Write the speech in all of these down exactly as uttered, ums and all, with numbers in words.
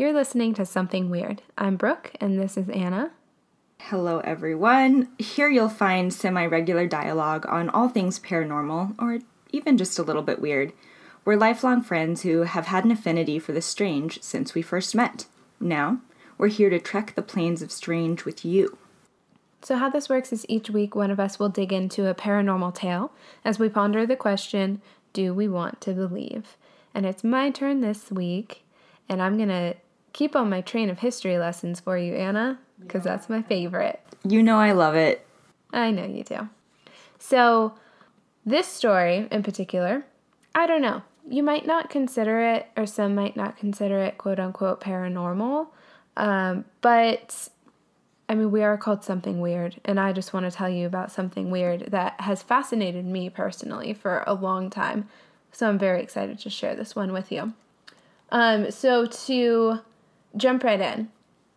You're listening to Something Weird. I'm Brooke, and this is Anna. Hello, everyone. Here you'll find semi-regular dialogue on all things paranormal, or even just a little bit weird. We're lifelong friends who have had an affinity for the strange since we first met. Now, we're here to trek the plains of strange with you. So how this works is each week one of us will dig into a paranormal tale as we ponder the question, do we want to believe? And it's my turn this week, and I'm going to keep on my train of history lessons for you, Anna, because yeah. That's my favorite. You know I love it. I know you do. So this story in particular, I don't know. You might not consider it, or some might not consider it, quote-unquote, paranormal, um, but... I mean, we are called Something Weird, and I just want to tell you about something weird that has fascinated me personally for a long time, so I'm very excited to share this one with you. Um, so to jump right in,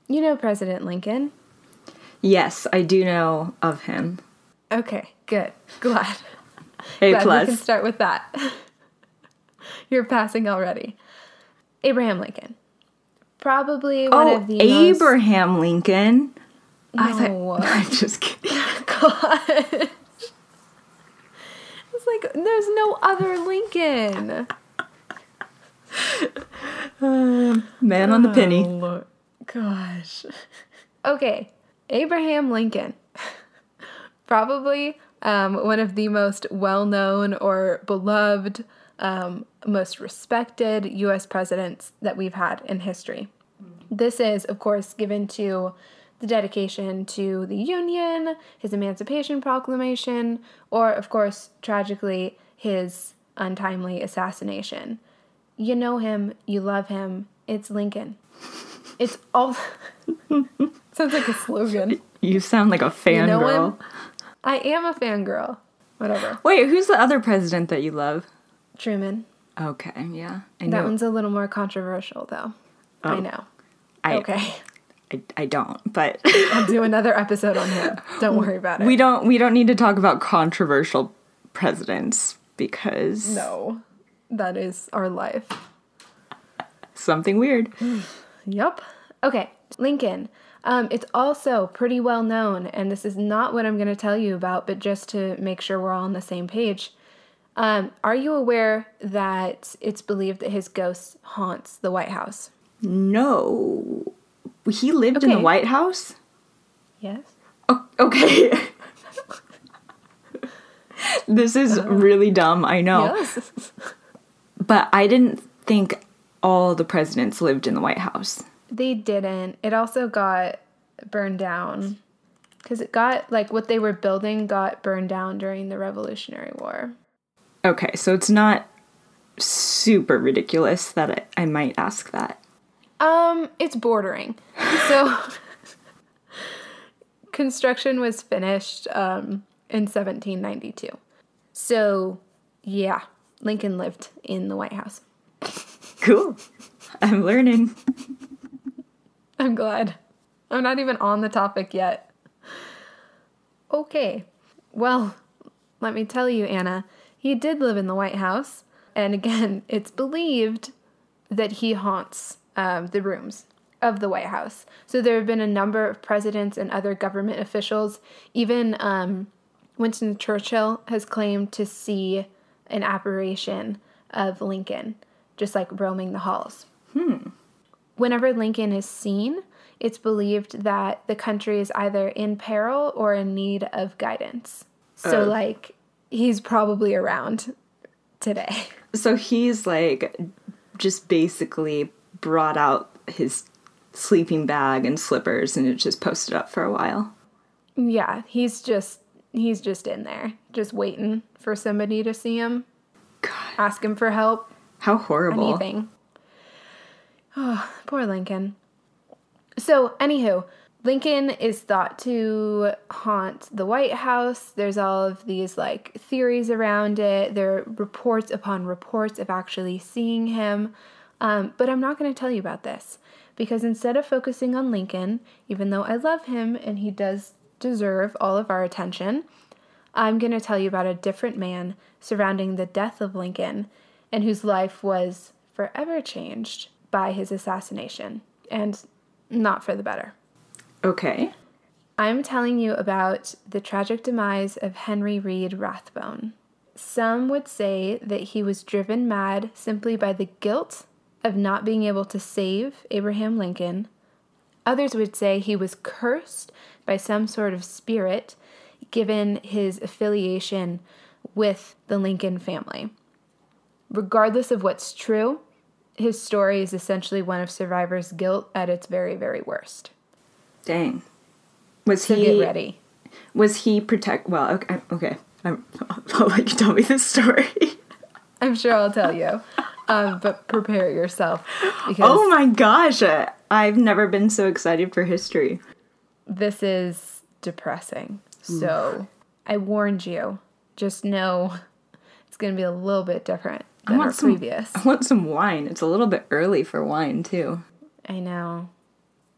you know President Lincoln? Yes, I do know of him. Okay, good. Glad. A Glad plus. We can start with that. You're passing already. Abraham Lincoln. Probably one oh, of the Abraham most... Lincoln. No. I thought, I'm just kidding. Gosh. It's like, there's no other Lincoln. Um, man on the penny. Oh, gosh. Okay. Abraham Lincoln. Probably um, one of the most well-known or beloved, um, most respected U S presidents that we've had in history. This is, of course, given to... the dedication to the Union, his Emancipation Proclamation, or, of course, tragically, his untimely assassination. You know him. You love him. It's Lincoln. It's all... Sounds like a slogan. You sound like a fangirl. You know him? I am a fangirl. Whatever. Wait, who's the other president that you love? Truman. Okay, yeah. I know. That one's a little more controversial, though. Oh, I know. I, okay. I, I don't, but I'll do another episode on him. Don't worry about it. We don't we don't need to talk about controversial presidents because no. That is our life. Something weird. Yep. Okay. Lincoln. Um, it's also pretty well known, and this is not what I'm going to tell you about, but just to make sure we're all on the same page. Um, are you aware that it's believed that his ghost haunts the White House? No. He lived okay. in the White House? Yes. Oh, okay. This is uh, really dumb, I know. Yes. But I didn't think all the presidents lived in the White House. They didn't. It also got burned down. Because it got, like, what they were building got burned down during the Revolutionary War. Okay, so it's not super ridiculous that it, I might ask that. Um, it's bordering. So, construction was finished um, in seventeen ninety-two. So, yeah, Lincoln lived in the White House. Cool. I'm learning. I'm glad. I'm not even on the topic yet. Okay. Well, let me tell you, Anna, he did live in the White House. And again, it's believed that he haunts Um, the rooms of the White House. So there have been a number of presidents and other government officials. Even um, Winston Churchill has claimed to see an apparition of Lincoln, just like roaming the halls. Hmm. Whenever Lincoln is seen, it's believed that the country is either in peril or in need of guidance. So, uh, like, he's probably around today. So he's, like, just basically... brought out his sleeping bag and slippers, and it's just posted up for a while. Yeah, he's just he's just in there, just waiting for somebody to see him, God. Ask him for help. How horrible! Anything. Oh, poor Lincoln. So, anywho, Lincoln is thought to haunt the White House. There's all of these like theories around it. There are reports upon reports of actually seeing him. Um, but I'm not going to tell you about this, because instead of focusing on Lincoln, even though I love him and he does deserve all of our attention, I'm going to tell you about a different man surrounding the death of Lincoln and whose life was forever changed by his assassination. and not for the better. Okay. I'm telling you about the tragic demise of Henry Reed Rathbone. Some would say that he was driven mad simply by the guilt of not being able to save Abraham Lincoln. Others would say he was cursed by some sort of spirit, given his affiliation with the Lincoln family. Regardless of what's true, his story is essentially one of survivor's guilt at its very, very worst. Dang. Was so he... get ready. Was he protect... Well, okay. okay. I'm, I'll let you tell me this story. I'm sure I'll tell you. Um, but prepare yourself. Because oh my gosh! I've never been so excited for history. This is depressing. So Oof. I warned you. Just know it's going to be a little bit different than our some, previous. I want some wine. It's a little bit early for wine, too. I know.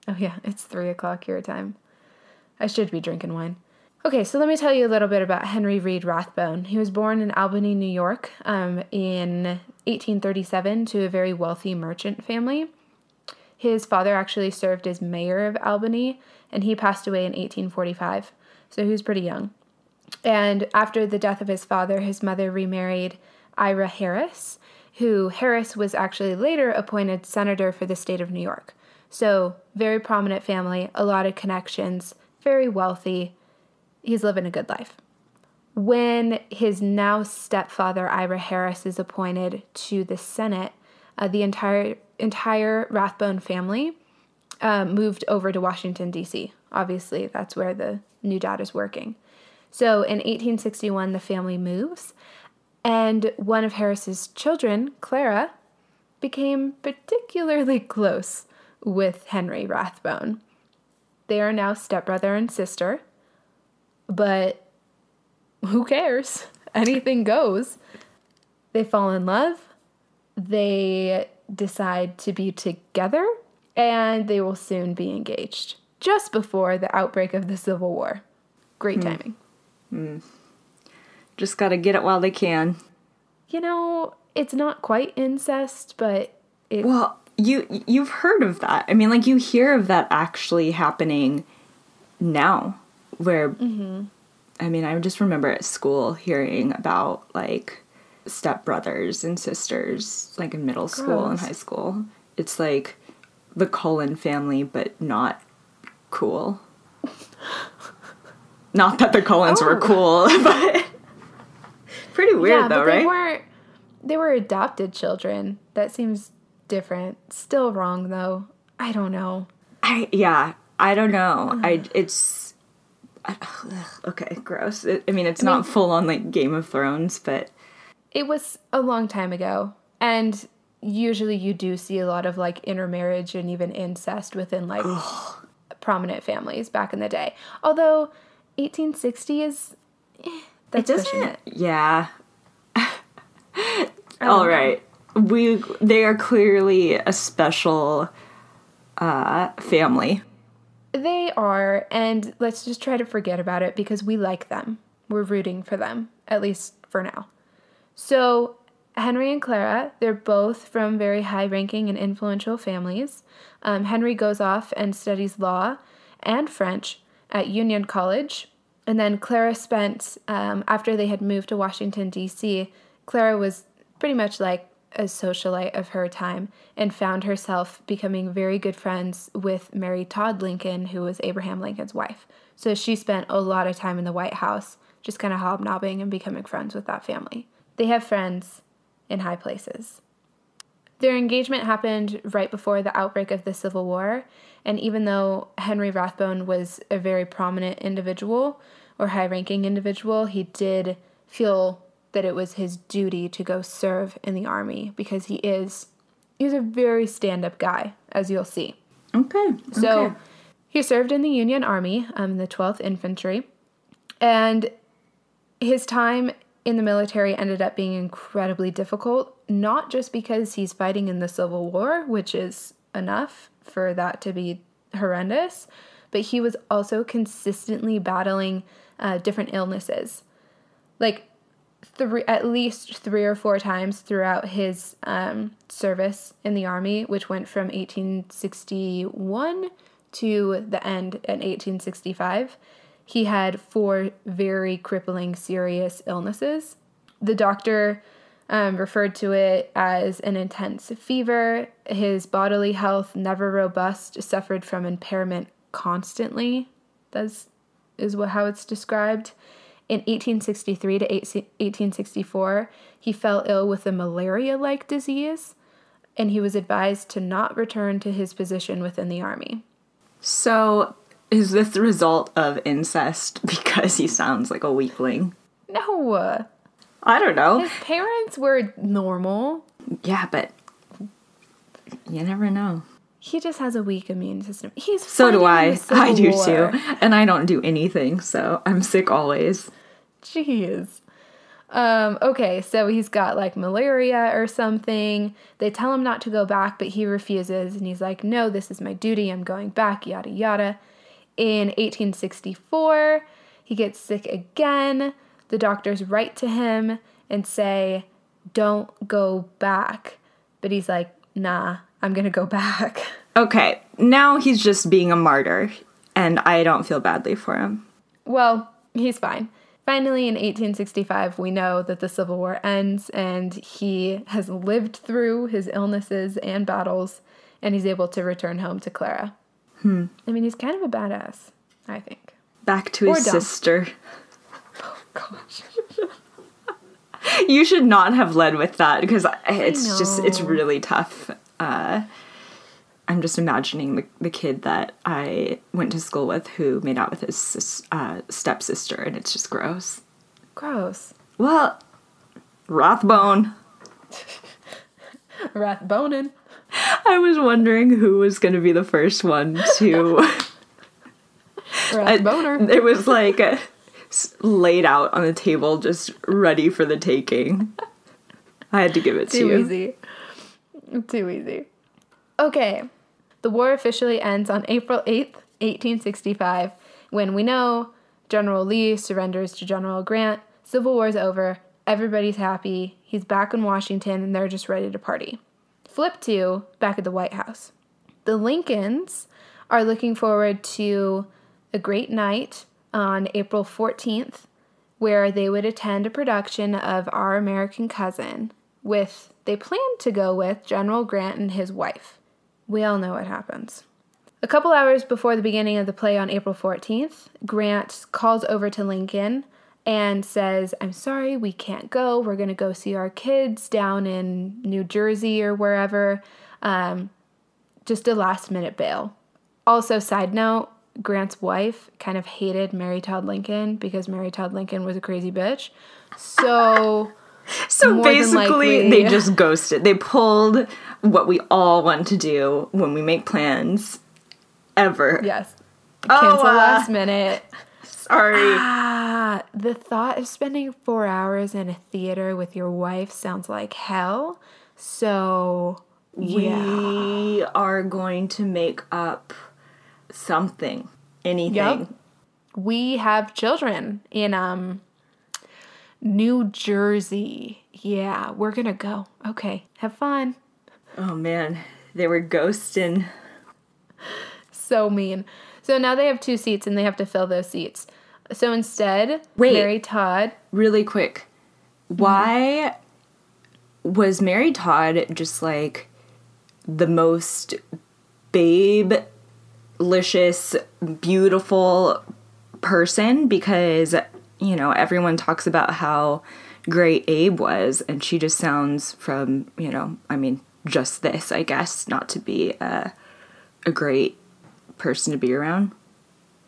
Oh, yeah. It's three o'clock your time. I should be drinking wine. Okay, so let me tell you a little bit about Henry Reed Rathbone. He was born in Albany, New York, um, in eighteen thirty-seven to a very wealthy merchant family. His father actually served as mayor of Albany, and he passed away in eighteen forty-five, so he was pretty young. And after the death of his father, his mother remarried Ira Harris, who Harris was actually later appointed senator for the state of New York. So very prominent family, a lot of connections, very wealthy. He's living a good life. When his now stepfather, Ira Harris, is appointed to the Senate, uh, the entire entire Rathbone family uh, moved over to Washington, D C Obviously, that's where the new dad is working. So in eighteen sixty-one, the family moves, and one of Harris's children, Clara, became particularly close with Henry Rathbone. They are now stepbrother and sister, but who cares? Anything goes. They fall in love, they decide to be together, and they will soon be engaged, just before the outbreak of the Civil War. Great timing. Hmm. Mm. Just gotta get it while they can. You know, it's not quite incest, but it... Well, you, you've heard of that. I mean, like, you hear of that actually happening now, where... Mm-hmm. I mean, I just remember at school hearing about, like, stepbrothers and sisters, like, in middle Gross. School and high school. It's like the Cullen family, but not cool. Not that the Cullens oh. were cool, but pretty weird, yeah, though, but they right? Weren't, they were adopted children. That seems different. Still wrong, though. I don't know. I yeah, I don't know. Ugh. I it's ugh, okay, gross. It, I mean, it's I not mean, full on like Game of Thrones, but it was a long time ago, and usually you do see a lot of like intermarriage and even incest within like ugh. Prominent families back in the day, although. eighteen sixty is, eh, that's it pushing it. Yeah. All right. We, they are clearly a special uh, family. They are, and let's just try to forget about it because we like them. We're rooting for them, at least for now. So Henry and Clara, they're both from very high-ranking and influential families. Um, Henry goes off and studies law and French at Union College, and then Clara spent, um, after they had moved to Washington, D C, Clara was pretty much like a socialite of her time and found herself becoming very good friends with Mary Todd Lincoln, who was Abraham Lincoln's wife. So she spent a lot of time in the White House just kind of hobnobbing and becoming friends with that family. They have friends in high places. Their engagement happened right before the outbreak of the Civil War, and even though Henry Rathbone was a very prominent individual or high-ranking individual, he did feel that it was his duty to go serve in the Army because he is he's a very stand-up guy, as you'll see. Okay. So okay. He served in the Union Army, um, the twelfth Infantry, and his time in the military ended up being incredibly difficult, not just because he's fighting in the Civil War, which is enough for that to be horrendous, but he was also consistently battling uh, different illnesses. Like, three, at least three or four times throughout his um, service in the Army, which went from eighteen sixty-one to the end in eighteen sixty-five. He had four very crippling, serious illnesses. The doctor um, referred to it as an intense fever. His bodily health, never robust, suffered from impairment constantly. That's is what, how it's described. In eighteen sixty-three to eighteen sixty-four, he fell ill with a malaria-like disease, and he was advised to not return to his position within the Army. So, is this the result of incest because he sounds like a weakling? No. I don't know. His parents were normal. Yeah, but you never know. He just has a weak immune system. He's so do I. I do war. too. And I don't do anything, so I'm sick always. Jeez. Um, okay, so he's got like malaria or something. They tell him not to go back, but he refuses. And he's like, no, this is my duty. I'm going back, yada, yada. In eighteen sixty-four, he gets sick again. The doctors write to him and say, don't go back. But he's like, nah. I'm going to go back. Okay, now he's just being a martyr, and I don't feel badly for him. Well, he's fine. Finally, in eighteen sixty-five, we know that the Civil War ends, and he has lived through his illnesses and battles, and he's able to return home to Clara. Hmm. I mean, he's kind of a badass, I think. Back to or his dumb. sister. Oh, gosh. You should not have led with that, because it's just, it's really tough. Uh, I'm just imagining the, the kid that I went to school with who made out with his uh, stepsister, and it's just gross. Gross. Well, Rathbone. Rathbonin. I was wondering who was going to be the first one to... Rathboner. It was like uh, laid out on the table, just ready for the taking. I had to give it Too to you. Too easy. Too easy. Okay. The war officially ends on April eighth, eighteen sixty-five, when we know General Lee surrenders to General Grant. Civil War's over. Everybody's happy. He's back in Washington, and they're just ready to party. Flip to back at the White House. The Lincolns are looking forward to a great night on April fourteenth, where they would attend a production of Our American Cousin with... They planned to go with General Grant and his wife. We all know what happens. A couple hours before the beginning of the play on April fourteenth, Grant calls over to Lincoln and says, I'm sorry, we can't go. We're going to go see our kids down in New Jersey or wherever. Um, just a last-minute bail. Also, side note, Grant's wife kind of hated Mary Todd Lincoln because Mary Todd Lincoln was a crazy bitch. So... So More basically, they just ghosted. They pulled what we all want to do when we make plans, ever. Yes. Cancel oh, uh, last minute. Sorry. Ah, the thought of spending four hours in a theater with your wife sounds like hell. So, yeah. We are going to make up something, anything. Yep. We have children in, um... New Jersey. Yeah, we're going to go. Okay, have fun. Oh, man. They were ghosting. So mean. So now they have two seats, and they have to fill those seats. So instead, Wait, Mary Todd... Really quick. Why mm-hmm. was Mary Todd just, like, the most babe-licious, beautiful person? Because... You know, everyone talks about how great Abe was, and she just sounds from, you know, I mean, just this, I guess, not to be a, a great person to be around.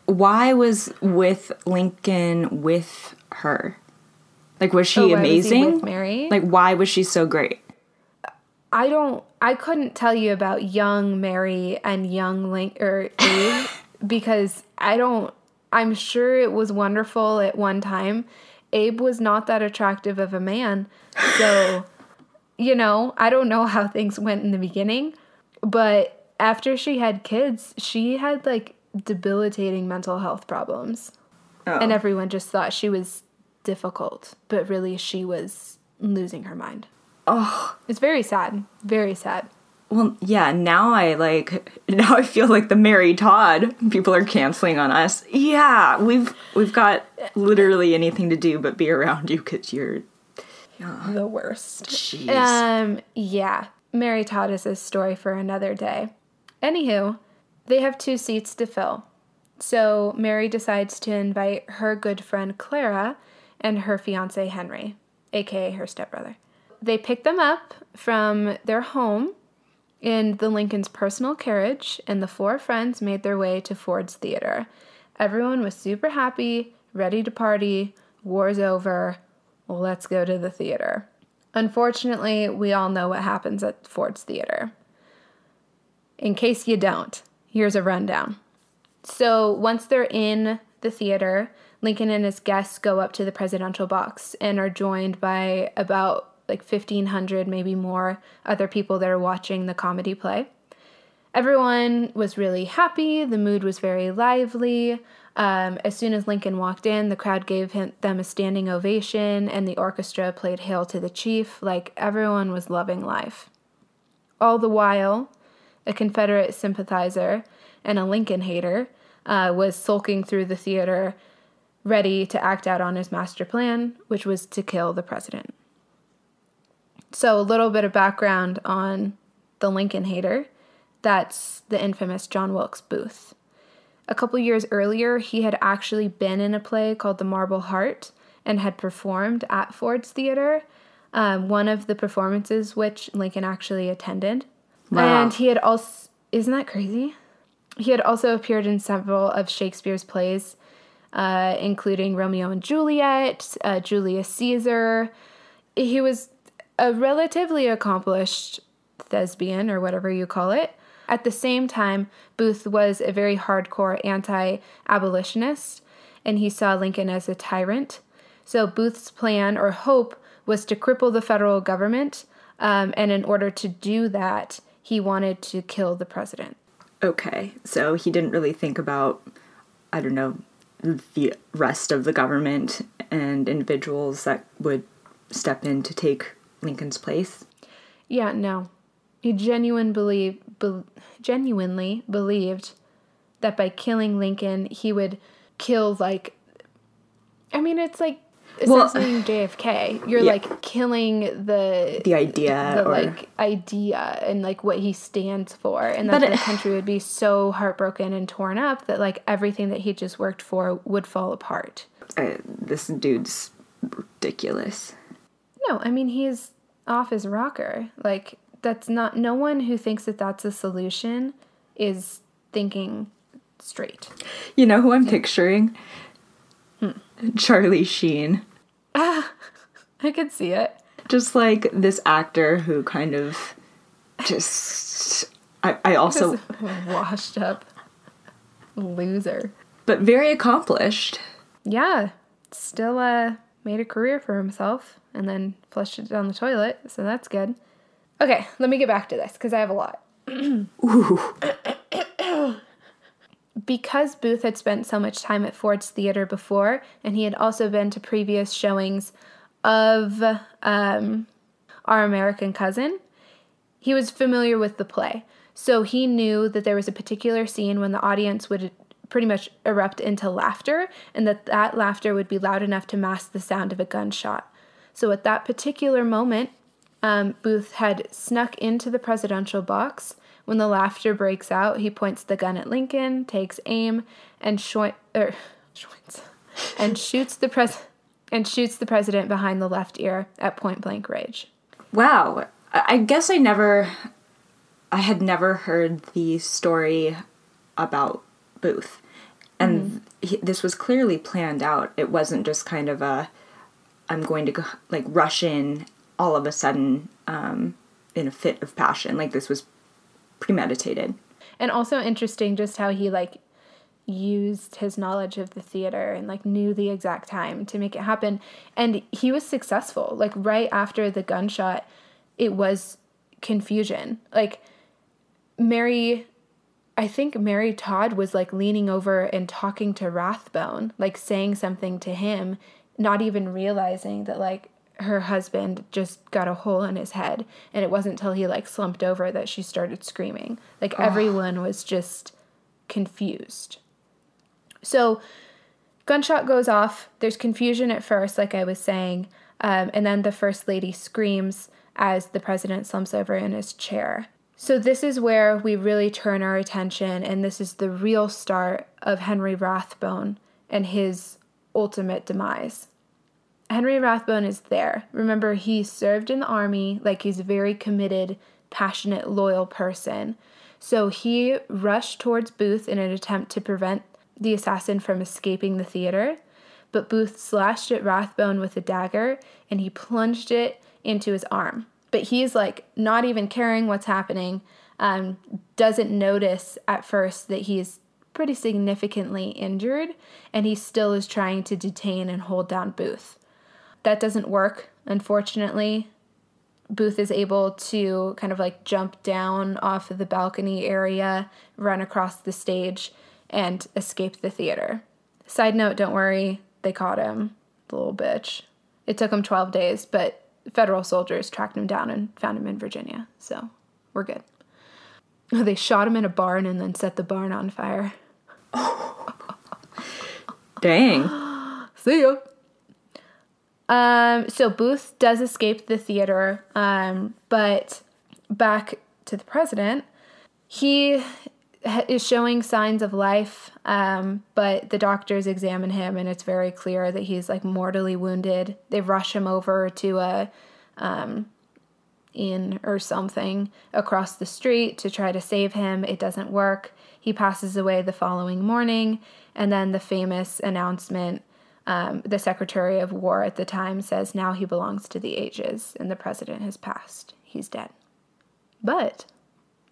Why was with Lincoln with her? Like, was she oh, why amazing? Was he with Mary? Like, why was she so great? I don't, I couldn't tell you about young Mary and young Lincoln, or Abe, because I don't. I'm sure it was wonderful at one time. Abe was not that attractive of a man. So, you know, I don't know how things went in the beginning. But after she had kids, she had, like, debilitating mental health problems. Oh. And everyone just thought she was difficult, but really she was losing her mind. Oh, it's very sad. Very sad. Well, yeah, now I like now I feel like the Mary Todd people are canceling on us. Yeah, we've we've got literally anything to do but be around you because you're uh, the worst. Jeez. Um, yeah, Mary Todd is a story for another day. Anywho, they have two seats to fill. So Mary decides to invite her good friend Clara and her fiancé Henry, a k a her stepbrother. They pick them up from their home in the Lincoln's personal carriage, and the four friends made their way to Ford's Theater. Everyone was super happy, ready to party, war's over, let's go to the theater. Unfortunately, we all know what happens at Ford's Theater. In case you don't, here's a rundown. So once they're in the theater, Lincoln and his guests go up to the presidential box and are joined by about like fifteen hundred, maybe more, other people that are watching the comedy play. Everyone was really happy. The mood was very lively. Um, as soon as Lincoln walked in, the crowd gave him, them a standing ovation, and the orchestra played Hail to the Chief. Like, everyone was loving life. All the while, a Confederate sympathizer and a Lincoln hater uh, was sulking through the theater, ready to act out on his master plan, which was to kill the president. So a little bit of background on the Lincoln hater. That's the infamous John Wilkes Booth. A couple years earlier, he had actually been in a play called The Marble Heart and had performed at Ford's Theater, um, one of the performances which Lincoln actually attended. Wow. And he had also, isn't that crazy? He had also appeared in several of Shakespeare's plays, uh, including Romeo and Juliet, uh, Julius Caesar. He was a relatively accomplished thespian, or whatever you call it. At the same time, Booth was a very hardcore anti-abolitionist, and he saw Lincoln as a tyrant. So Booth's plan, or hope, was to cripple the federal government, um, and in order to do that, he wanted to kill the president. Okay, so he didn't really think about, I don't know, the rest of the government and individuals that would step in to take Lincoln's place? Yeah, no. He genuine believe, be, genuinely believed that by killing Lincoln, he would kill, like, I mean, it's like assassinating well, J F K. You're, yeah. like, killing the... The idea. The, or... like, idea and, like, what he stands for. And that but the it... country would be so heartbroken and torn up that, like, everything that he just worked for would fall apart. Uh, this dude's ridiculous. No, I mean, he's off his rocker. Like, that's not... No one who thinks that that's a solution is thinking straight. You know who I'm picturing? Hmm. Charlie Sheen. Ah, I could see it. Just, like, this actor who kind of just... I, I also... washed up loser. But very accomplished. Yeah. Still, uh... made a career for himself, and then flushed it down the toilet, so that's good. Okay, let me get back to this, because I have a lot. Ooh. Because Booth had spent so much time at Ford's Theater before, and he had also been to previous showings of um, Our American Cousin, he was familiar with the play. So he knew that there was a particular scene when the audience would pretty much erupt into laughter, and that that laughter would be loud enough to mask the sound of a gunshot. So at that particular moment, um, Booth had snuck into the presidential box. When the laughter breaks out, he points the gun at Lincoln, takes aim, and shoi- er, shoins, and shoots the pres- and shoots the president behind the left ear at point blank range. Wow. I guess I never, I had never heard the story about Booth. And mm-hmm. he, this was clearly planned out. It wasn't just kind of a, I'm going to go, like rush in all of a sudden um, in a fit of passion. Like, this was premeditated. And also interesting just how he like used his knowledge of the theater and like knew the exact time to make it happen. And he was successful. Like, right after the gunshot, it was confusion. Like, Mary... I think Mary Todd was, like, leaning over and talking to Rathbone, like, saying something to him not even realizing that, like, her husband just got a hole in his head, and it wasn't until he, like, slumped over that she started screaming. Like, Ugh. everyone was just confused. So, gunshot goes off. There's confusion at first, like I was saying, um, and then the First Lady screams as the president slumps over in his chair. So this is where we really turn our attention, and this is the real start of Henry Rathbone and his ultimate demise. Henry Rathbone is there. Remember, he served in the army, like he's a very committed, passionate, loyal person. So he rushed towards Booth in an attempt to prevent the assassin from escaping the theater, but Booth slashed at Rathbone with a dagger, and he plunged it into his arm. But he's, like, not even caring what's happening, um, doesn't notice at first that he's pretty significantly injured, and he still is trying to detain and hold down Booth. That doesn't work, unfortunately. Booth is able to kind of, like, jump down off of the balcony area, run across the stage, and escape the theater. Side note, don't worry, they caught him, the little bitch. It took him twelve days, but federal soldiers tracked him down and found him in Virginia, so we're good. They shot him in a barn and then set the barn on fire. Dang. See ya. Um, so Booth does escape the theater, um, but back to the president. He is showing signs of life, um, but the doctors examine him, and it's very clear that he's, like, mortally wounded. They rush him over to a um, inn or something across the street to try to save him. It doesn't work. He passes away the following morning, and then the famous announcement, um, the Secretary of War at the time says, now he belongs to the ages, and the president has passed. He's dead. But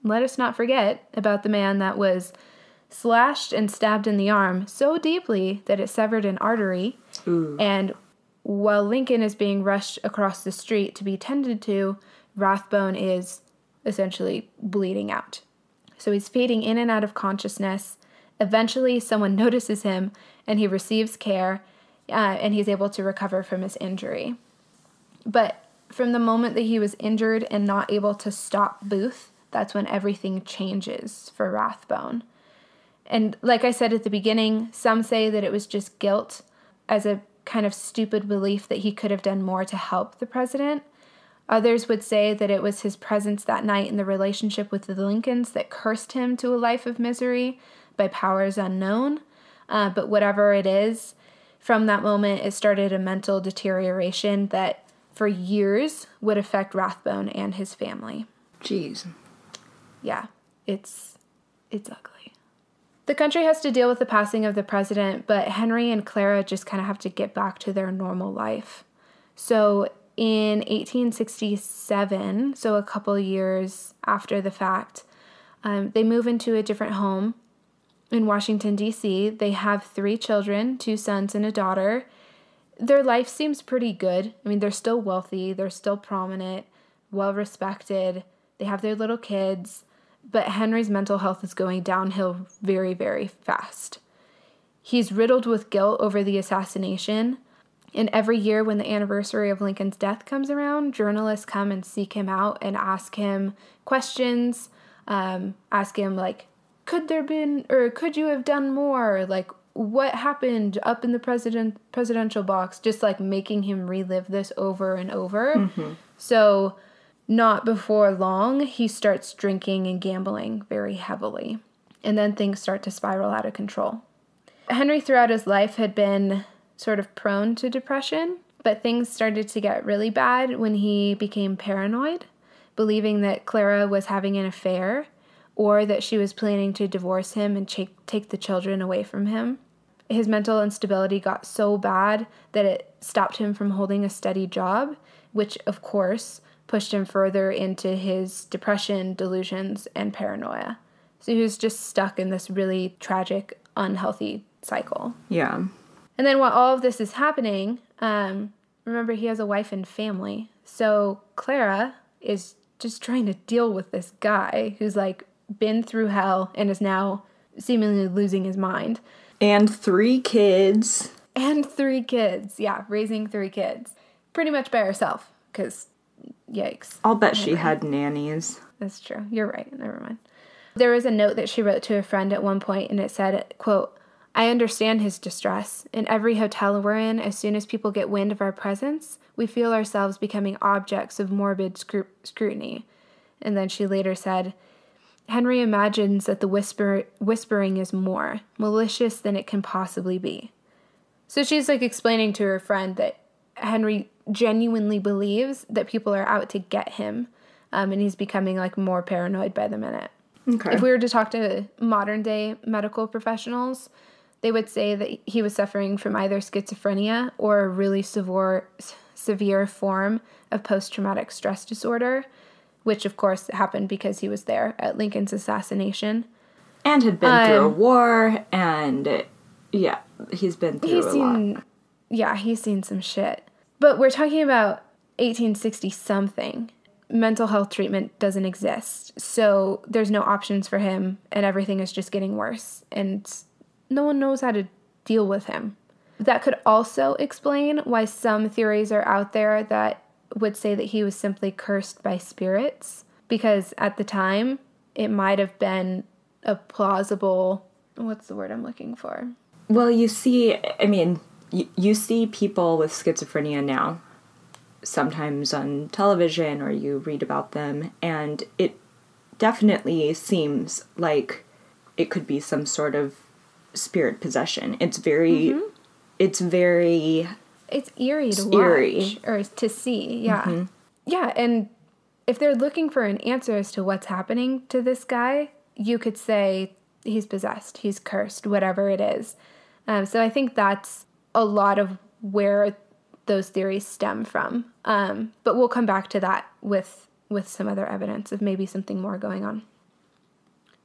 let us not forget about the man that was slashed and stabbed in the arm so deeply that it severed an artery. Ooh. And while Lincoln is being rushed across the street to be tended to, Rathbone is essentially bleeding out. So he's fading in and out of consciousness. Eventually, someone notices him, and he receives care, uh, and he's able to recover from his injury. But from the moment that he was injured and not able to stop Booth, that's when everything changes for Rathbone. And like I said at the beginning, some say that it was just guilt as a kind of stupid belief that he could have done more to help the president. Others would say that it was his presence that night and the relationship with the Lincolns that cursed him to a life of misery by powers unknown. Uh, but whatever it is, from that moment, it started a mental deterioration that for years would affect Rathbone and his family. Jeez. Yeah, it's it's ugly. The country has to deal with the passing of the president, but Henry and Clara just kind of have to get back to their normal life. So in eighteen sixty-seven, so a couple years after the fact, um, they move into a different home in Washington, D C They have three children, two sons and a daughter. Their life seems pretty good. I mean, they're still wealthy, they're still prominent, well-respected. They have their little kids, but Henry's mental health is going downhill very, very fast. He's riddled with guilt over the assassination, and every year when the anniversary of Lincoln's death comes around, journalists come and seek him out and ask him questions, um, ask him, like, could there been, or could you have done more? Like, what happened up in the president presidential box? Just, like, making him relive this over and over. Mm-hmm. So not before long, he starts drinking and gambling very heavily, and then things start to spiral out of control. Henry throughout his life had been sort of prone to depression, but things started to get really bad when he became paranoid, believing that Clara was having an affair or that she was planning to divorce him and take the children away from him. His mental instability got so bad that it stopped him from holding a steady job, which, of course, pushed him further into his depression, delusions, and paranoia. So he was just stuck in this really tragic, unhealthy cycle. Yeah. And then while all of this is happening, um, remember, he has a wife and family. So Clara is just trying to deal with this guy who's, like, been through hell and is now seemingly losing his mind. And three kids. and three kids. Yeah, raising three kids. Pretty much by herself, because yikes. I'll bet she had nannies. That's true. You're right. Never mind. There was a note that she wrote to a friend at one point, and it said, quote, "I understand his distress. In every hotel we're in, as soon as people get wind of our presence, we feel ourselves becoming objects of morbid scru- scrutiny. And then she later said, "Henry imagines that the whisper whispering is more malicious than it can possibly be." So she's like explaining to her friend that Henry genuinely believes that people are out to get him, um, and he's becoming like more paranoid by the minute. Okay. If we were to talk to modern day medical professionals, they would say that he was suffering from either schizophrenia or a really severe, severe form of post-traumatic stress disorder, which, of course, happened because he was there at Lincoln's assassination. And had been um, through a war, and, yeah, he's been through he's a seen, lot. Yeah, he's seen some shit. But we're talking about eighteen sixty-something. Mental health treatment doesn't exist, so there's no options for him, and everything is just getting worse, and no one knows how to deal with him. That could also explain why some theories are out there that would say that he was simply cursed by spirits, because at the time, it might have been a plausible... What's the word I'm looking for? Well, you see, I mean, you, you see people with schizophrenia now, sometimes on television, or you read about them, and it definitely seems like it could be some sort of spirit possession. It's very... Mm-hmm. It's very... It's eerie to watch eerie. or to see, yeah. Mm-hmm. Yeah, and if they're looking for an answer as to what's happening to this guy, you could say he's possessed, he's cursed, whatever it is. Um, so I think that's a lot of where those theories stem from. Um, but we'll come back to that with, with some other evidence of maybe something more going on.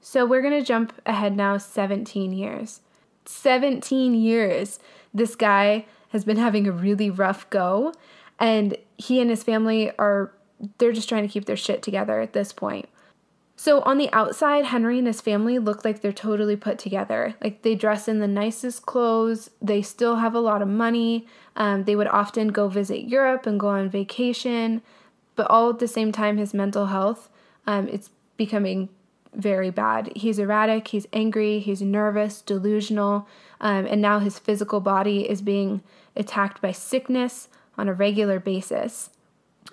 So we're going to jump ahead now seventeen years. seventeen years, this guy... has been having a really rough go, and he and his family are, they're just trying to keep their shit together at this point. So on the outside, Henry and his family look like they're totally put together. Like, they dress in the nicest clothes, they still have a lot of money, um, they would often go visit Europe and go on vacation, but all at the same time, his mental health, um, it's becoming very bad. He's erratic, he's angry, he's nervous, delusional, um, and now his physical body is being attacked by sickness on a regular basis.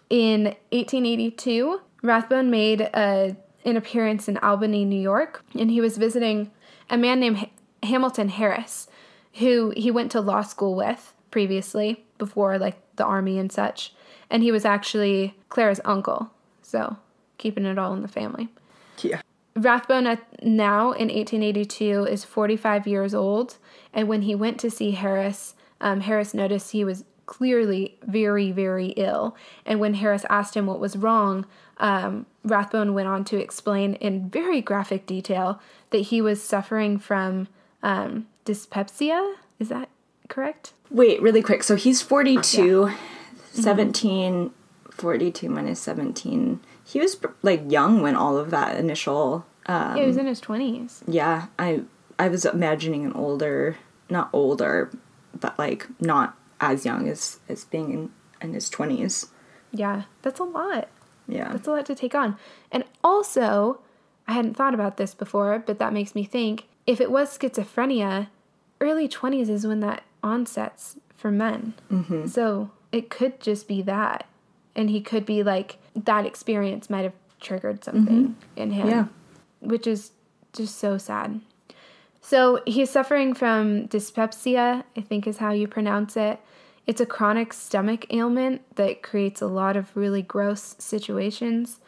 In eighteen eighty-two, Rathbone made a, an appearance in Albany, New York, and he was visiting a man named H- Hamilton Harris, who he went to law school with previously, before like the army and such, and he was actually Clara's uncle, so keeping it all in the family. Yeah. Rathbone at now in eighteen eighty-two is forty-five years old, and when he went to see Harris, um, Harris noticed he was clearly very, very ill, and when Harris asked him what was wrong, um, Rathbone went on to explain in very graphic detail that he was suffering from um, dyspepsia. Is that correct? Wait, really quick. So he's forty-two, yeah. seventeen, mm-hmm. forty-two minus seventeen... He was, like, young when all of that initial... Um, yeah, he was in his twenties. Yeah, I I was imagining an older, not older, but, like, not as young as, as being in, in his twenties. Yeah, that's a lot. Yeah. That's a lot to take on. And also, I hadn't thought about this before, but that makes me think, if it was schizophrenia, early twenties is when that onsets for men. Mm-hmm. So it could just be that. And he could be, like... that experience might have triggered something mm-hmm. in him, yeah. which is just so sad. So he's suffering from dyspepsia, I think is how you pronounce it. It's a chronic stomach ailment that creates a lot of really gross situations,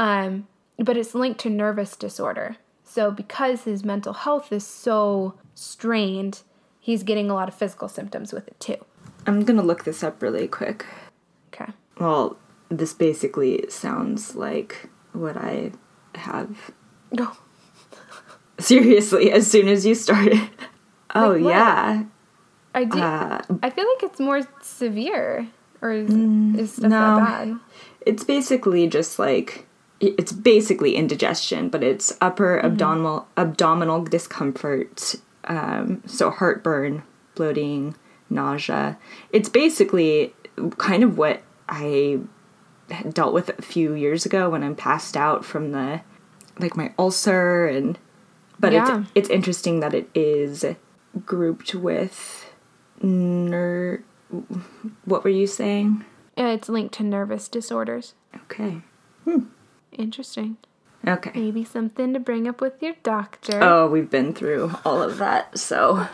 um, but it's linked to nervous disorder. So because his mental health is so strained, he's getting a lot of physical symptoms with it too. I'm going to look this up really quick. Okay. Well... This basically sounds like what I have. No. Oh. Seriously, as soon as you started. Oh, like yeah. I do. Uh, I feel like it's more severe. Or is, mm, is stuff no. that bad? It's basically just like, it's basically indigestion, but it's upper mm-hmm. abdominal abdominal discomfort. Um, so heartburn, bloating, nausea. It's basically kind of what I dealt with a few years ago when I'm passed out from the, like, my ulcer. And but yeah. it's it's interesting that it is grouped with ner. What were you saying? Yeah, it's linked to nervous disorders. Okay. Hmm. Interesting. Okay. Maybe something to bring up with your doctor. Oh, we've been through all of that, so.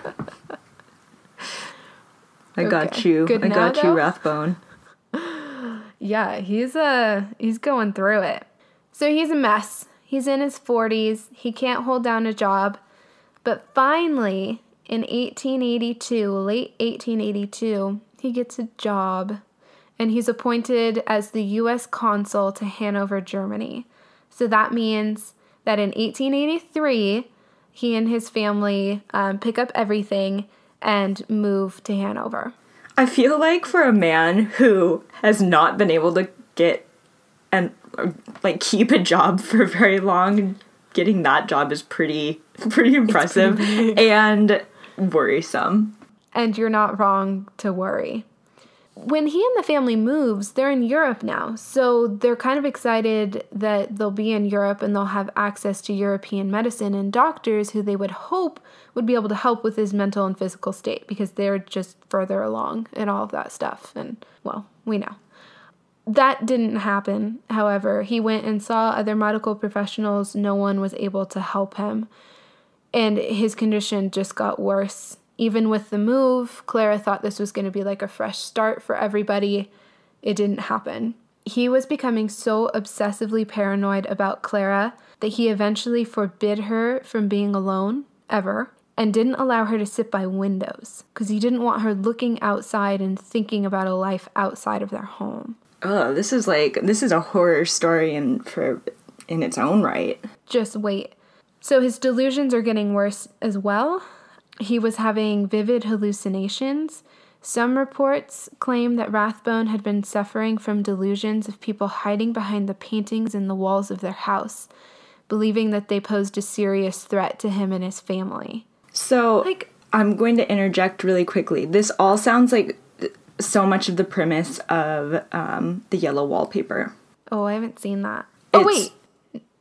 I okay. got you. Good I now, got though? you, Rathbone. Yeah, he's uh, he's going through it. So he's a mess. He's in his forties. He can't hold down a job. But finally, in eighteen eighty-two, late eighteen eighty-two, he gets a job. And he's appointed as the U S consul to Hanover, Germany. So that means that in eighteen eighty-three, he and his family um, pick up everything and move to Hanover. I feel like for a man who has not been able to get and like keep a job for very long, getting that job is pretty pretty impressive pretty and worrisome. And you're not wrong to worry. When he and the family moves, they're in Europe now. So they're kind of excited that they'll be in Europe and they'll have access to European medicine and doctors who they would hope would be able to help with his mental and physical state, because they're just further along and all of that stuff. And, well, we know. That didn't happen, however. He went and saw other medical professionals. No one was able to help him. And his condition just got worse. Even with the move, Clara thought this was going to be like a fresh start for everybody. It didn't happen. He was becoming so obsessively paranoid about Clara that he eventually forbid her from being alone, ever, and didn't allow her to sit by windows, because he didn't want her looking outside and thinking about a life outside of their home. Oh, this is like, this is a horror story in, for, in its own right. Just wait. So his delusions are getting worse as well. He was having vivid hallucinations. Some reports claim that Rathbone had been suffering from delusions of people hiding behind the paintings in the walls of their house, believing that they posed a serious threat to him and his family. So, like, I'm going to interject really quickly. This all sounds like so much of the premise of um, The Yellow Wallpaper. Oh, I haven't seen that. It's- oh, wait.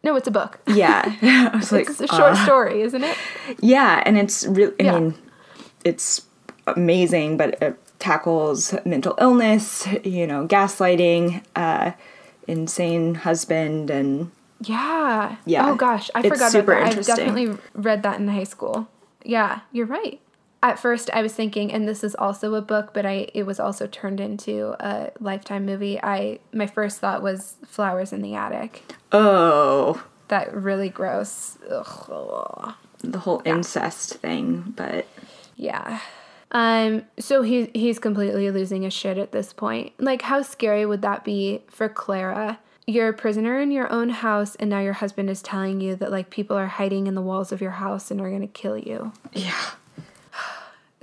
No, it's a book. Yeah. I was like, it's a short uh, story, isn't it? Yeah, and it's really, I yeah. mean, it's amazing, but it tackles mental illness, you know, gaslighting, uh, insane husband, and... Yeah. Yeah. Oh, gosh, I it's forgot super about that. I've definitely read that in high school. Yeah, you're right. At first, I was thinking, and this is also a book, but I it was also turned into a Lifetime movie. I my first thought was Flowers in the Attic. Oh. That really gross. Ugh. The whole yeah. incest thing, but... Yeah. Um. So he, he's completely losing his shit at this point. Like, how scary would that be for Clara? You're a prisoner in your own house, and now your husband is telling you that, like, people are hiding in the walls of your house and are going to kill you. Yeah.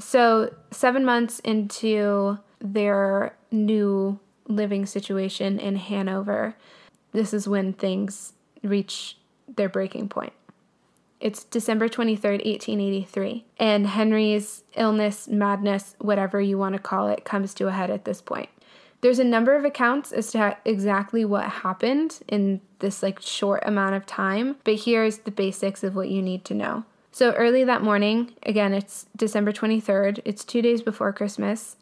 So seven months into their new living situation in Hanover... This is when things reach their breaking point. It's December twenty-third, eighteen eighty-three, and Henry's illness, madness, whatever you want to call it, comes to a head at this point. There's a number of accounts as to ha- exactly what happened in this like short amount of time, but here's the basics of what you need to know. So early that morning, again, it's December twenty-third, it's two days before Christmas,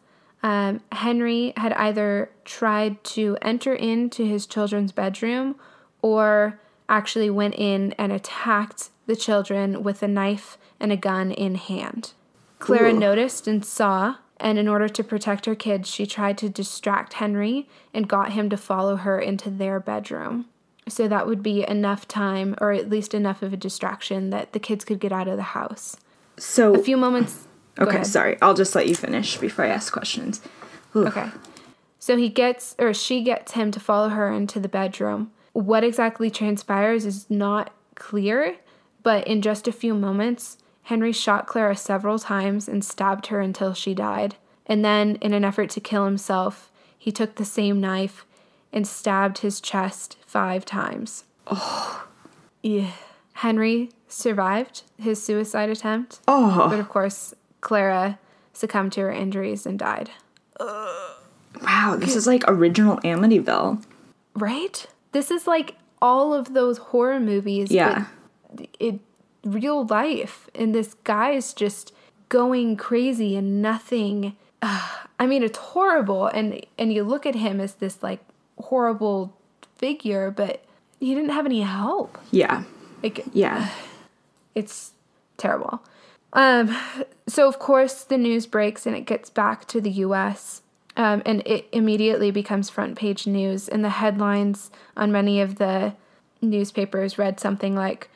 Um, Henry had either tried to enter into his children's bedroom or actually went in and attacked the children with a knife and a gun in hand. Clara Ooh. noticed and saw, and in order to protect her kids, she tried to distract Henry and got him to follow her into their bedroom. So that would be enough time, or at least enough of a distraction, that the kids could get out of the house. So a few moments... Okay, sorry. I'll just let you finish before I ask questions. Ooh. Okay. So he gets, or she gets him to follow her into the bedroom. What exactly transpires is not clear, but in just a few moments, Henry shot Clara several times and stabbed her until she died. And then, in an effort to kill himself, he took the same knife and stabbed his chest five times. Oh. Yeah. Henry survived his suicide attempt. Oh. But of course... Clara succumbed to her injuries and died. Uh, wow, this is like original Amityville. Right? This is like all of those horror movies. Yeah. But it, real life. And this guy is just going crazy and nothing. Uh, I mean, it's horrible. And, and you look at him as this like horrible figure, but he didn't have any help. Yeah. Like, yeah. Uh, it's terrible. Um, so, of course, the news breaks and it gets back to the U S, um, and it immediately becomes front-page news. And the headlines on many of the newspapers read something like,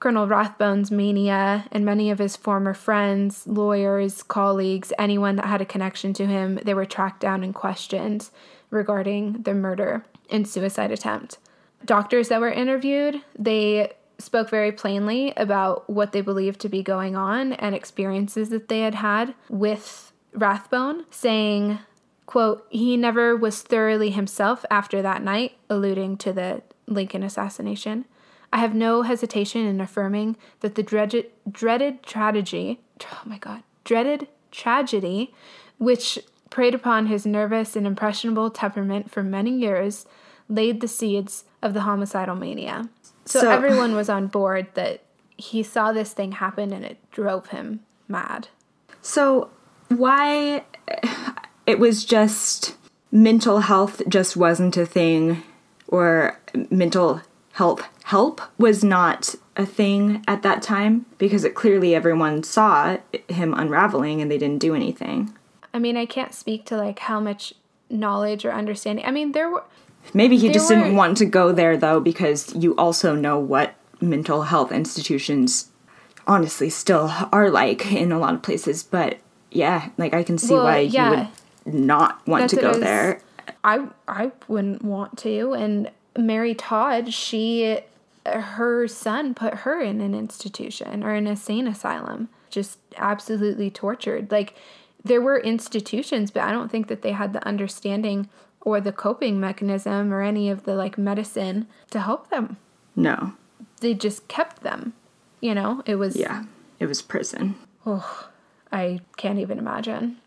Colonel Rathbone's mania, and many of his former friends, lawyers, colleagues, anyone that had a connection to him, they were tracked down and questioned regarding the murder and suicide attempt. Doctors that were interviewed, they spoke very plainly about what they believed to be going on and experiences that they had had with Rathbone, saying, quote, he never was thoroughly himself after that night, alluding to the Lincoln assassination. I have no hesitation in affirming that the dreaded, dreaded tragedy, oh my God, dreaded tragedy, which preyed upon his nervous and impressionable temperament for many years, laid the seeds of the homicidal mania. So, so everyone was on board that he saw this thing happen and it drove him mad. So why it was just mental health just wasn't a thing, or mental health help was not a thing at that time, because it clearly everyone saw him unraveling and they didn't do anything. I mean, I can't speak to like how much knowledge or understanding. I mean, there were... Maybe he they just were, didn't want to go there, though, because you also know what mental health institutions honestly still are like in a lot of places. But, yeah, like, I can see well, why yeah. you would not want That's to go was, there. I, I wouldn't want to. And Mary Todd, she, her son put her in an institution or an insane asylum, just absolutely tortured. Like, there were institutions, but I don't think that they had the understanding or the coping mechanism or any of the, like, medicine to help them. No. They just kept them, you know? It was... Yeah, it was prison. Oh, I can't even imagine.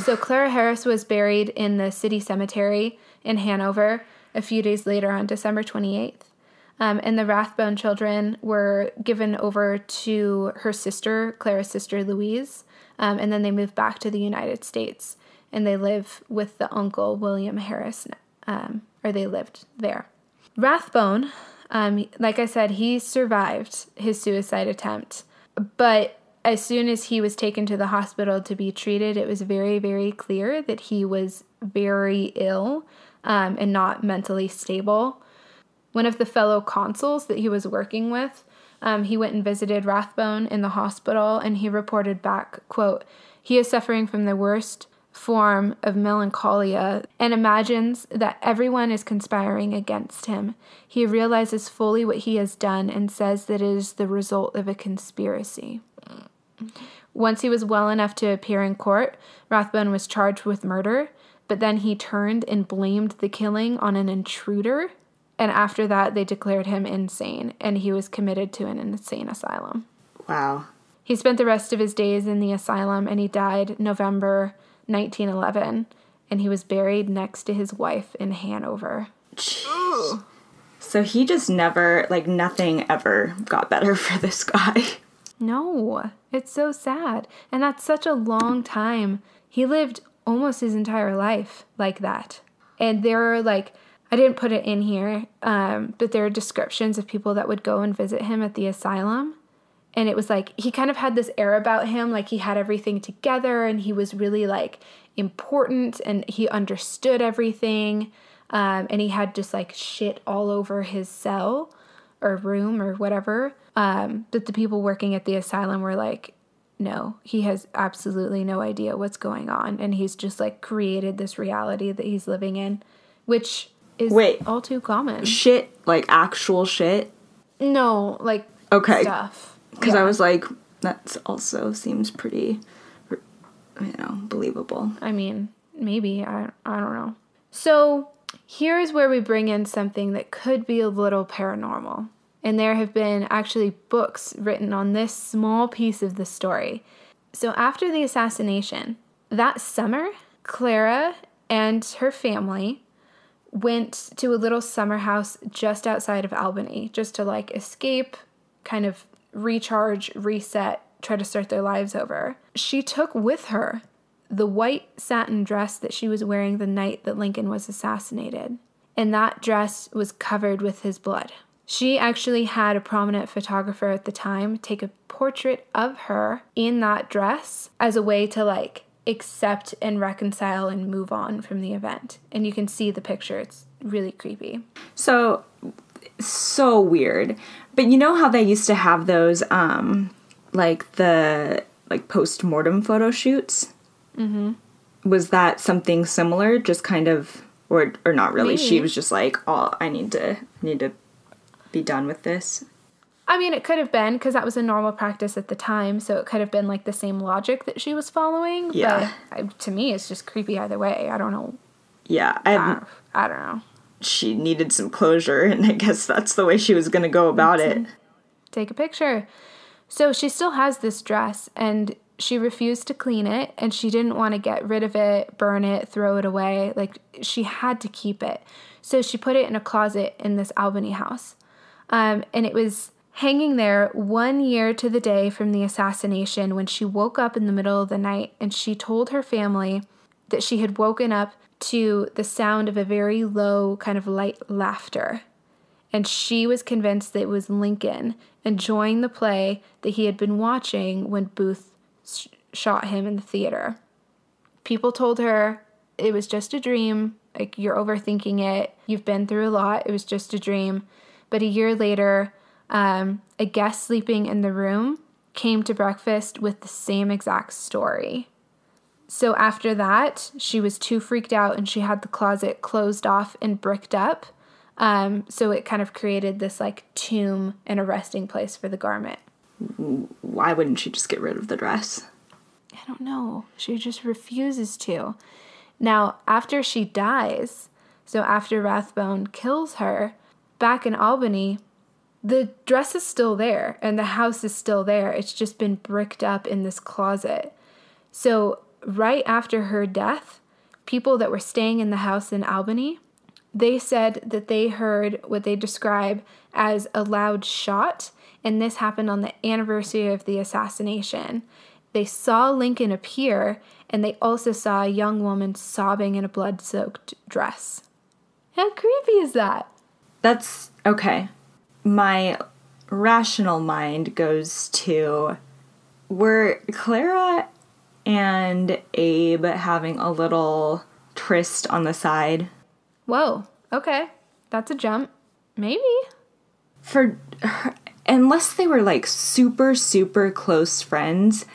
So Clara Harris was buried in the city cemetery in Hanover a few days later on December twenty-eighth. Um, and the Rathbone children were given over to her sister, Clara's sister, Louise, um, and then they moved back to the United States. And they live with the uncle, William Harris, um, or they lived there. Rathbone, um, like I said, he survived his suicide attempt. But as soon as he was taken to the hospital to be treated, it was very, very clear that he was very ill um, and not mentally stable. One of the fellow consuls that he was working with, um, he went and visited Rathbone in the hospital, and he reported back, quote, he is suffering from the worst form of melancholia and imagines that everyone is conspiring against him. He realizes fully what he has done and says that it is the result of a conspiracy. Once he was well enough to appear in court, Rathbone was charged with murder, but then he turned and blamed the killing on an intruder, and after that they declared him insane, and he was committed to an insane asylum. Wow. He spent the rest of his days in the asylum, and he died November nineteen eleven, and he was buried next to his wife in Hanover. Jeez. So he just never, like, nothing ever got better for this guy. No, it's so sad. And that's such a long time. He lived almost his entire life like that. And there are, like, I didn't put it in here, um, but there are descriptions of people that would go and visit him at the asylum. And it was like, he kind of had this air about him, like he had everything together and he was really like important and he understood everything. Um, and he had just like shit all over his cell or room or whatever. Um, but the people working at the asylum were like, no, he has absolutely no idea what's going on. And he's just like created this reality that he's living in, which is Wait, all too common. Shit, like actual shit? No, like okay. stuff. Because yeah. I was like, that also seems pretty, you know, believable. I mean, maybe. I, I don't know. So here's where we bring in something that could be a little paranormal. And there have been actually books written on this small piece of the story. So after the assassination, That summer, Clara and her family went to a little summer house just outside of Albany, just to like escape, kind of recharge, reset, try to start their lives over. She took with her the white satin dress that she was wearing the night that Lincoln was assassinated, and that dress was covered with his blood. She actually had a prominent photographer at the time take a portrait of her in that dress as a way to like accept and reconcile and move on from the event. And you can see the picture. It's really creepy. So, so weird. But you know how they used to have those, um, like the like post-mortem photo shoots? Mm-hmm. Was that something similar? Just kind of, or or not really? Maybe. She was just like, oh, I need to need to be done with this. I mean, it could have been, because that was a normal practice at the time, so it could have been like the same logic that she was following. Yeah. But I, to me, it's just creepy either way. I don't know. Yeah, I, I, I don't know. She needed some closure, and I guess that's the way she was going to go about Let's it. Take a picture. So she still has this dress, and she refused to clean it, and she didn't want to get rid of it, burn it, throw it away. Like, she had to keep it. So she put it in a closet in this Albany house. Um, and it was hanging there one year to the day from the assassination, when she woke up in the middle of the night, and she told her family that she had woken up to the sound of a very low, kind of light laughter. And she was convinced that it was Lincoln enjoying the play that he had been watching when Booth shot him in the theater. People told her it was just a dream. Like, you're overthinking it. You've been through a lot. It was just a dream. But a year later, um, a guest sleeping in the room came to breakfast with the same exact story. So after that, she was too freaked out, and she had the closet closed off and bricked up. Um, so it kind of created this like tomb and a resting place for the garment. Why wouldn't she just get rid of the dress? I don't know. She just refuses to. Now, after she dies, so after Rathbone kills her, back in Albany, the dress is still there and the house is still there. It's just been bricked up in this closet. So right after her death, people that were staying in the house in Albany, they said that they heard what they describe as a loud shot, and this happened on the anniversary of the assassination. They saw Lincoln appear, and they also saw a young woman sobbing in a blood-soaked dress. How creepy is that? That's, okay. My rational mind goes to, were Clara and Abe having a little tryst on the side? Whoa, okay. That's a jump. Maybe. For her, unless they were like super, super close friends,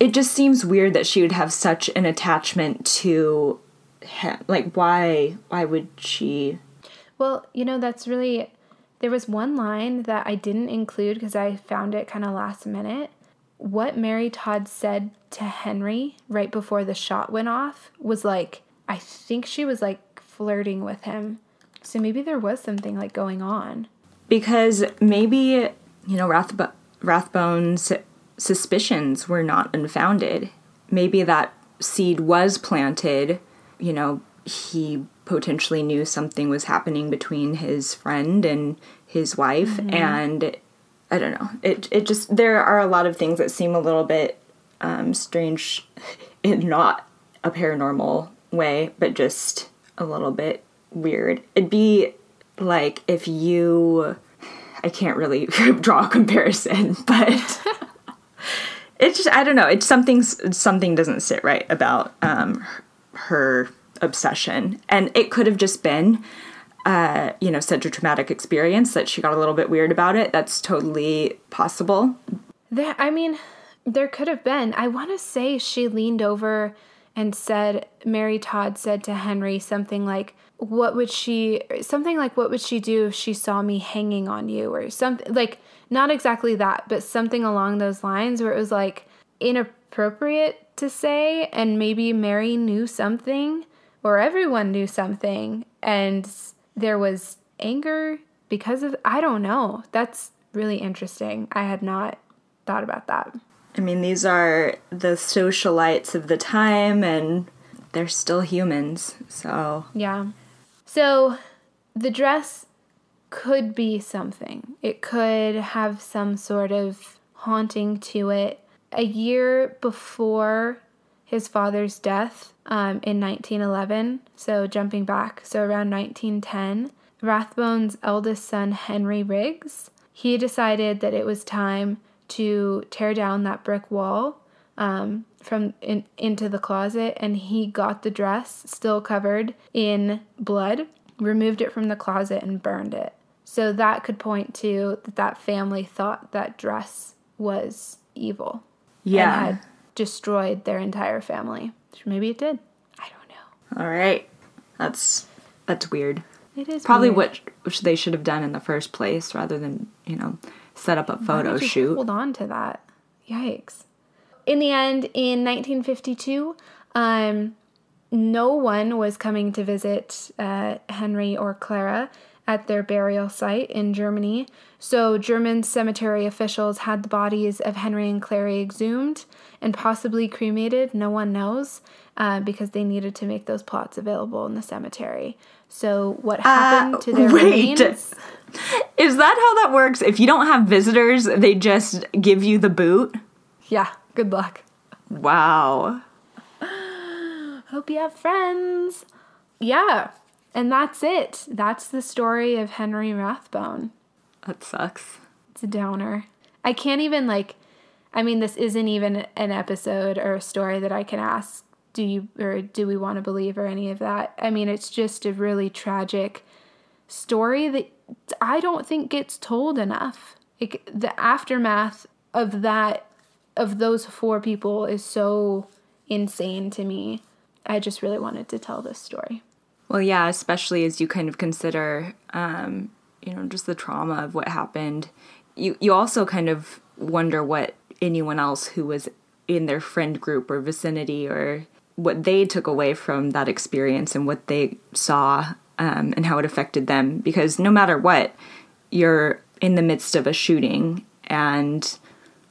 it just seems weird that she would have such an attachment to him. Like, why, why would she? Well, you know, that's really, there was one line that I didn't include because I found it kind of last minute. What Mary Todd said to Henry right before the shot went off was like, I think she was like, flirting with him. So maybe there was something like going on. Because maybe, you know, Rathb- Rathbone's suspicions were not unfounded. Maybe that seed was planted. You know, he potentially knew something was happening between his friend and his wife. Mm-hmm. And I don't know. It, it just, there are a lot of things that seem a little bit um, strange in not a paranormal way, but just a little bit weird. It'd be like if you, I can't really draw a comparison, but it's just, I don't know. It's something, something doesn't sit right about um, her obsession. And it could have just been, uh, you know, such a traumatic experience that she got a little bit weird about it. That's totally possible. There, I mean, there could have been. I want to say she leaned over and said, Mary Todd said to Henry something like, what would she, something like, what would she do if she saw me hanging on you, or something, like, not exactly that, but something along those lines where it was, like, inappropriate to say, and maybe Mary knew something, or everyone knew something, and there was anger because of, I don't know. That's really interesting. I had not thought about that. I mean, these are the socialites of the time, and they're still humans, so... Yeah. So, the dress could be something. It could have some sort of haunting to it. A year before his father's death, um, in nineteen eleven, so jumping back, so around nineteen ten, Rathbone's eldest son, Henry Riggs, he decided that it was time to tear down that brick wall um, from in, into the closet, and he got the dress still covered in blood, removed it from the closet, and burned it. So that could point to that that family thought that dress was evil. Yeah. And had destroyed their entire family. Which maybe it did. I don't know. All right. That's that's weird. It is probably weird. What which they should have done in the first place rather than, you know, set up a photo shoot. Hold on to that. Yikes. In the end, in nineteen fifty-two, um, no one was coming to visit uh, Henry or Clara at their burial site in Germany. So German cemetery officials had the bodies of Henry and Clara exhumed and possibly cremated. No one knows uh, because they needed to make those plots available in the cemetery. So what happened uh, to their wait. remains? Is that how that works? If you don't have visitors, they just give you the boot? Yeah, good luck. Wow. Hope you have friends. Yeah, and that's it. That's the story of Henry Rathbone. That sucks. It's a downer. I can't even, like, I mean, this isn't even an episode or a story that I can ask, do you, or do we want to believe, or any of that. I mean, it's just a really tragic story that I don't think gets told enough. Like, the aftermath of that, of those four people, is so insane to me. I just really wanted to tell this story. Well, yeah, especially as you kind of consider, um, you know, just the trauma of what happened. You you also kind of wonder what anyone else who was in their friend group or vicinity, or what they took away from that experience and what they saw, um, and how it affected them. Because no matter what, you're in the midst of a shooting, and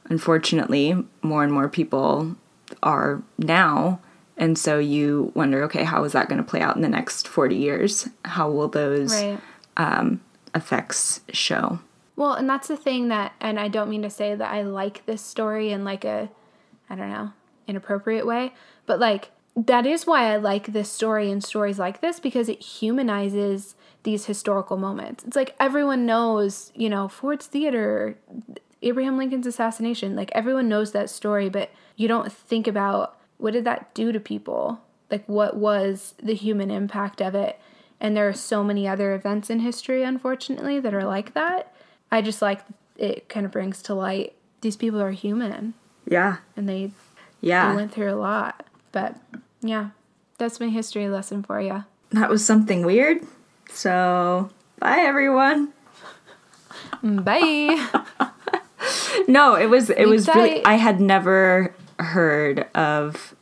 unfortunately, more and more people are now. And so you wonder, okay, how is that going to play out in the next forty years? How will those right. um, effects show? Well, and that's the thing that, and I don't mean to say that I like this story in like a, I don't know, inappropriate way, but like, that is why I like this story and stories like this, because it humanizes these historical moments. It's like everyone knows, you know, Ford's Theater, Abraham Lincoln's assassination, like everyone knows that story, but you don't think about, what did that do to people? Like, what was the human impact of it? And there are so many other events in history, unfortunately, that are like that. I just like it kind of brings to light these people are human. Yeah. And they, yeah. they went through a lot. But, yeah, that's my history lesson for you. That was something weird. So, bye, everyone. Bye. No, it was, it was really, I had never heard of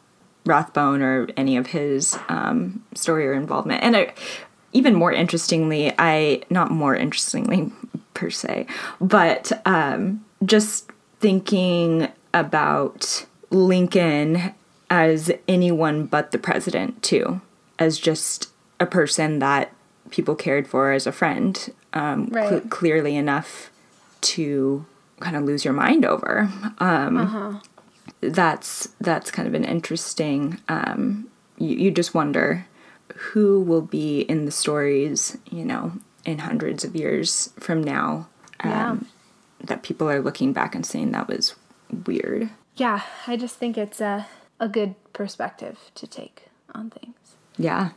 Rathbone or any of his um, story or involvement. And I, even more interestingly, I, not more interestingly per se, but um, just thinking about Lincoln as anyone but the president, too, as just a person that people cared for as a friend, um, right. cl- clearly enough to kind of lose your mind over. Um, uh-huh. That's that's kind of an interesting, um, you, you just wonder who will be in the stories, you know, in hundreds of years from now, um, yeah. that people are looking back and saying that was weird. Yeah, I just think it's a, a good perspective to take on things. Yeah.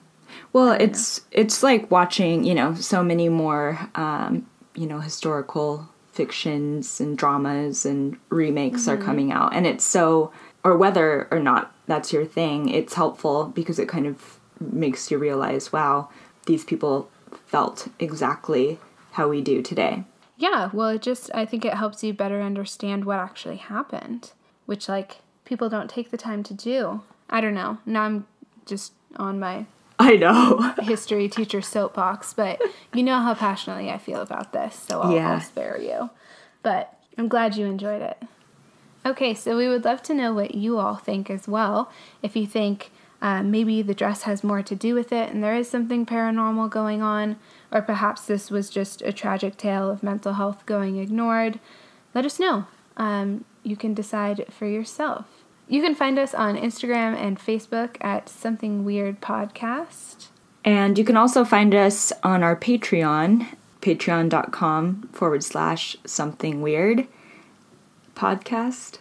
Well, it's know. it's like watching, you know, so many more, um, you know, historical fictions and dramas and remakes mm-hmm. are coming out. And it's so, or whether or not that's your thing, it's helpful because it kind of makes you realize, wow, these people felt exactly how we do today. Yeah, well, it just, I think it helps you better understand what actually happened, which, like, people don't take the time to do. I don't know. Now I'm just on my I know. history teacher soapbox, but you know how passionately I feel about this, so I'll, yeah. I'll spare you. But I'm glad you enjoyed it. Okay, so we would love to know what you all think as well. If you think uh, maybe the dress has more to do with it and there is something paranormal going on, or perhaps this was just a tragic tale of mental health going ignored, let us know. Um, you can decide for yourself. You can find us on Instagram and Facebook at Something Weird Podcast. And you can also find us on our Patreon, patreon.com forward slash Something Weird Podcast.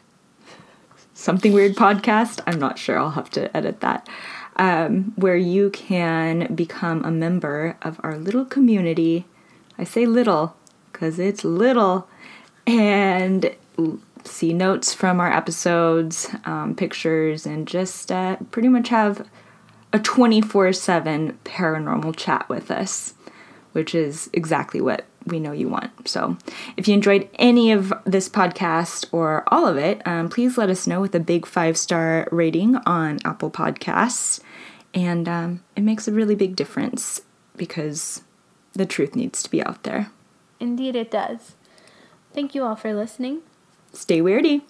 Something Weird Podcast? I'm not sure. I'll have to edit that. Um, where you can become a member of our little community. I say little because it's little. And see notes from our episodes, um, pictures, and just uh, pretty much have a twenty-four seven paranormal chat with us, which is exactly what we know you want. So if you enjoyed any of this podcast or all of it, um, please let us know with a big five-star rating on Apple Podcasts. And um, it makes a really big difference because the truth needs to be out there. Indeed it does. Thank you all for listening. Stay weirdy.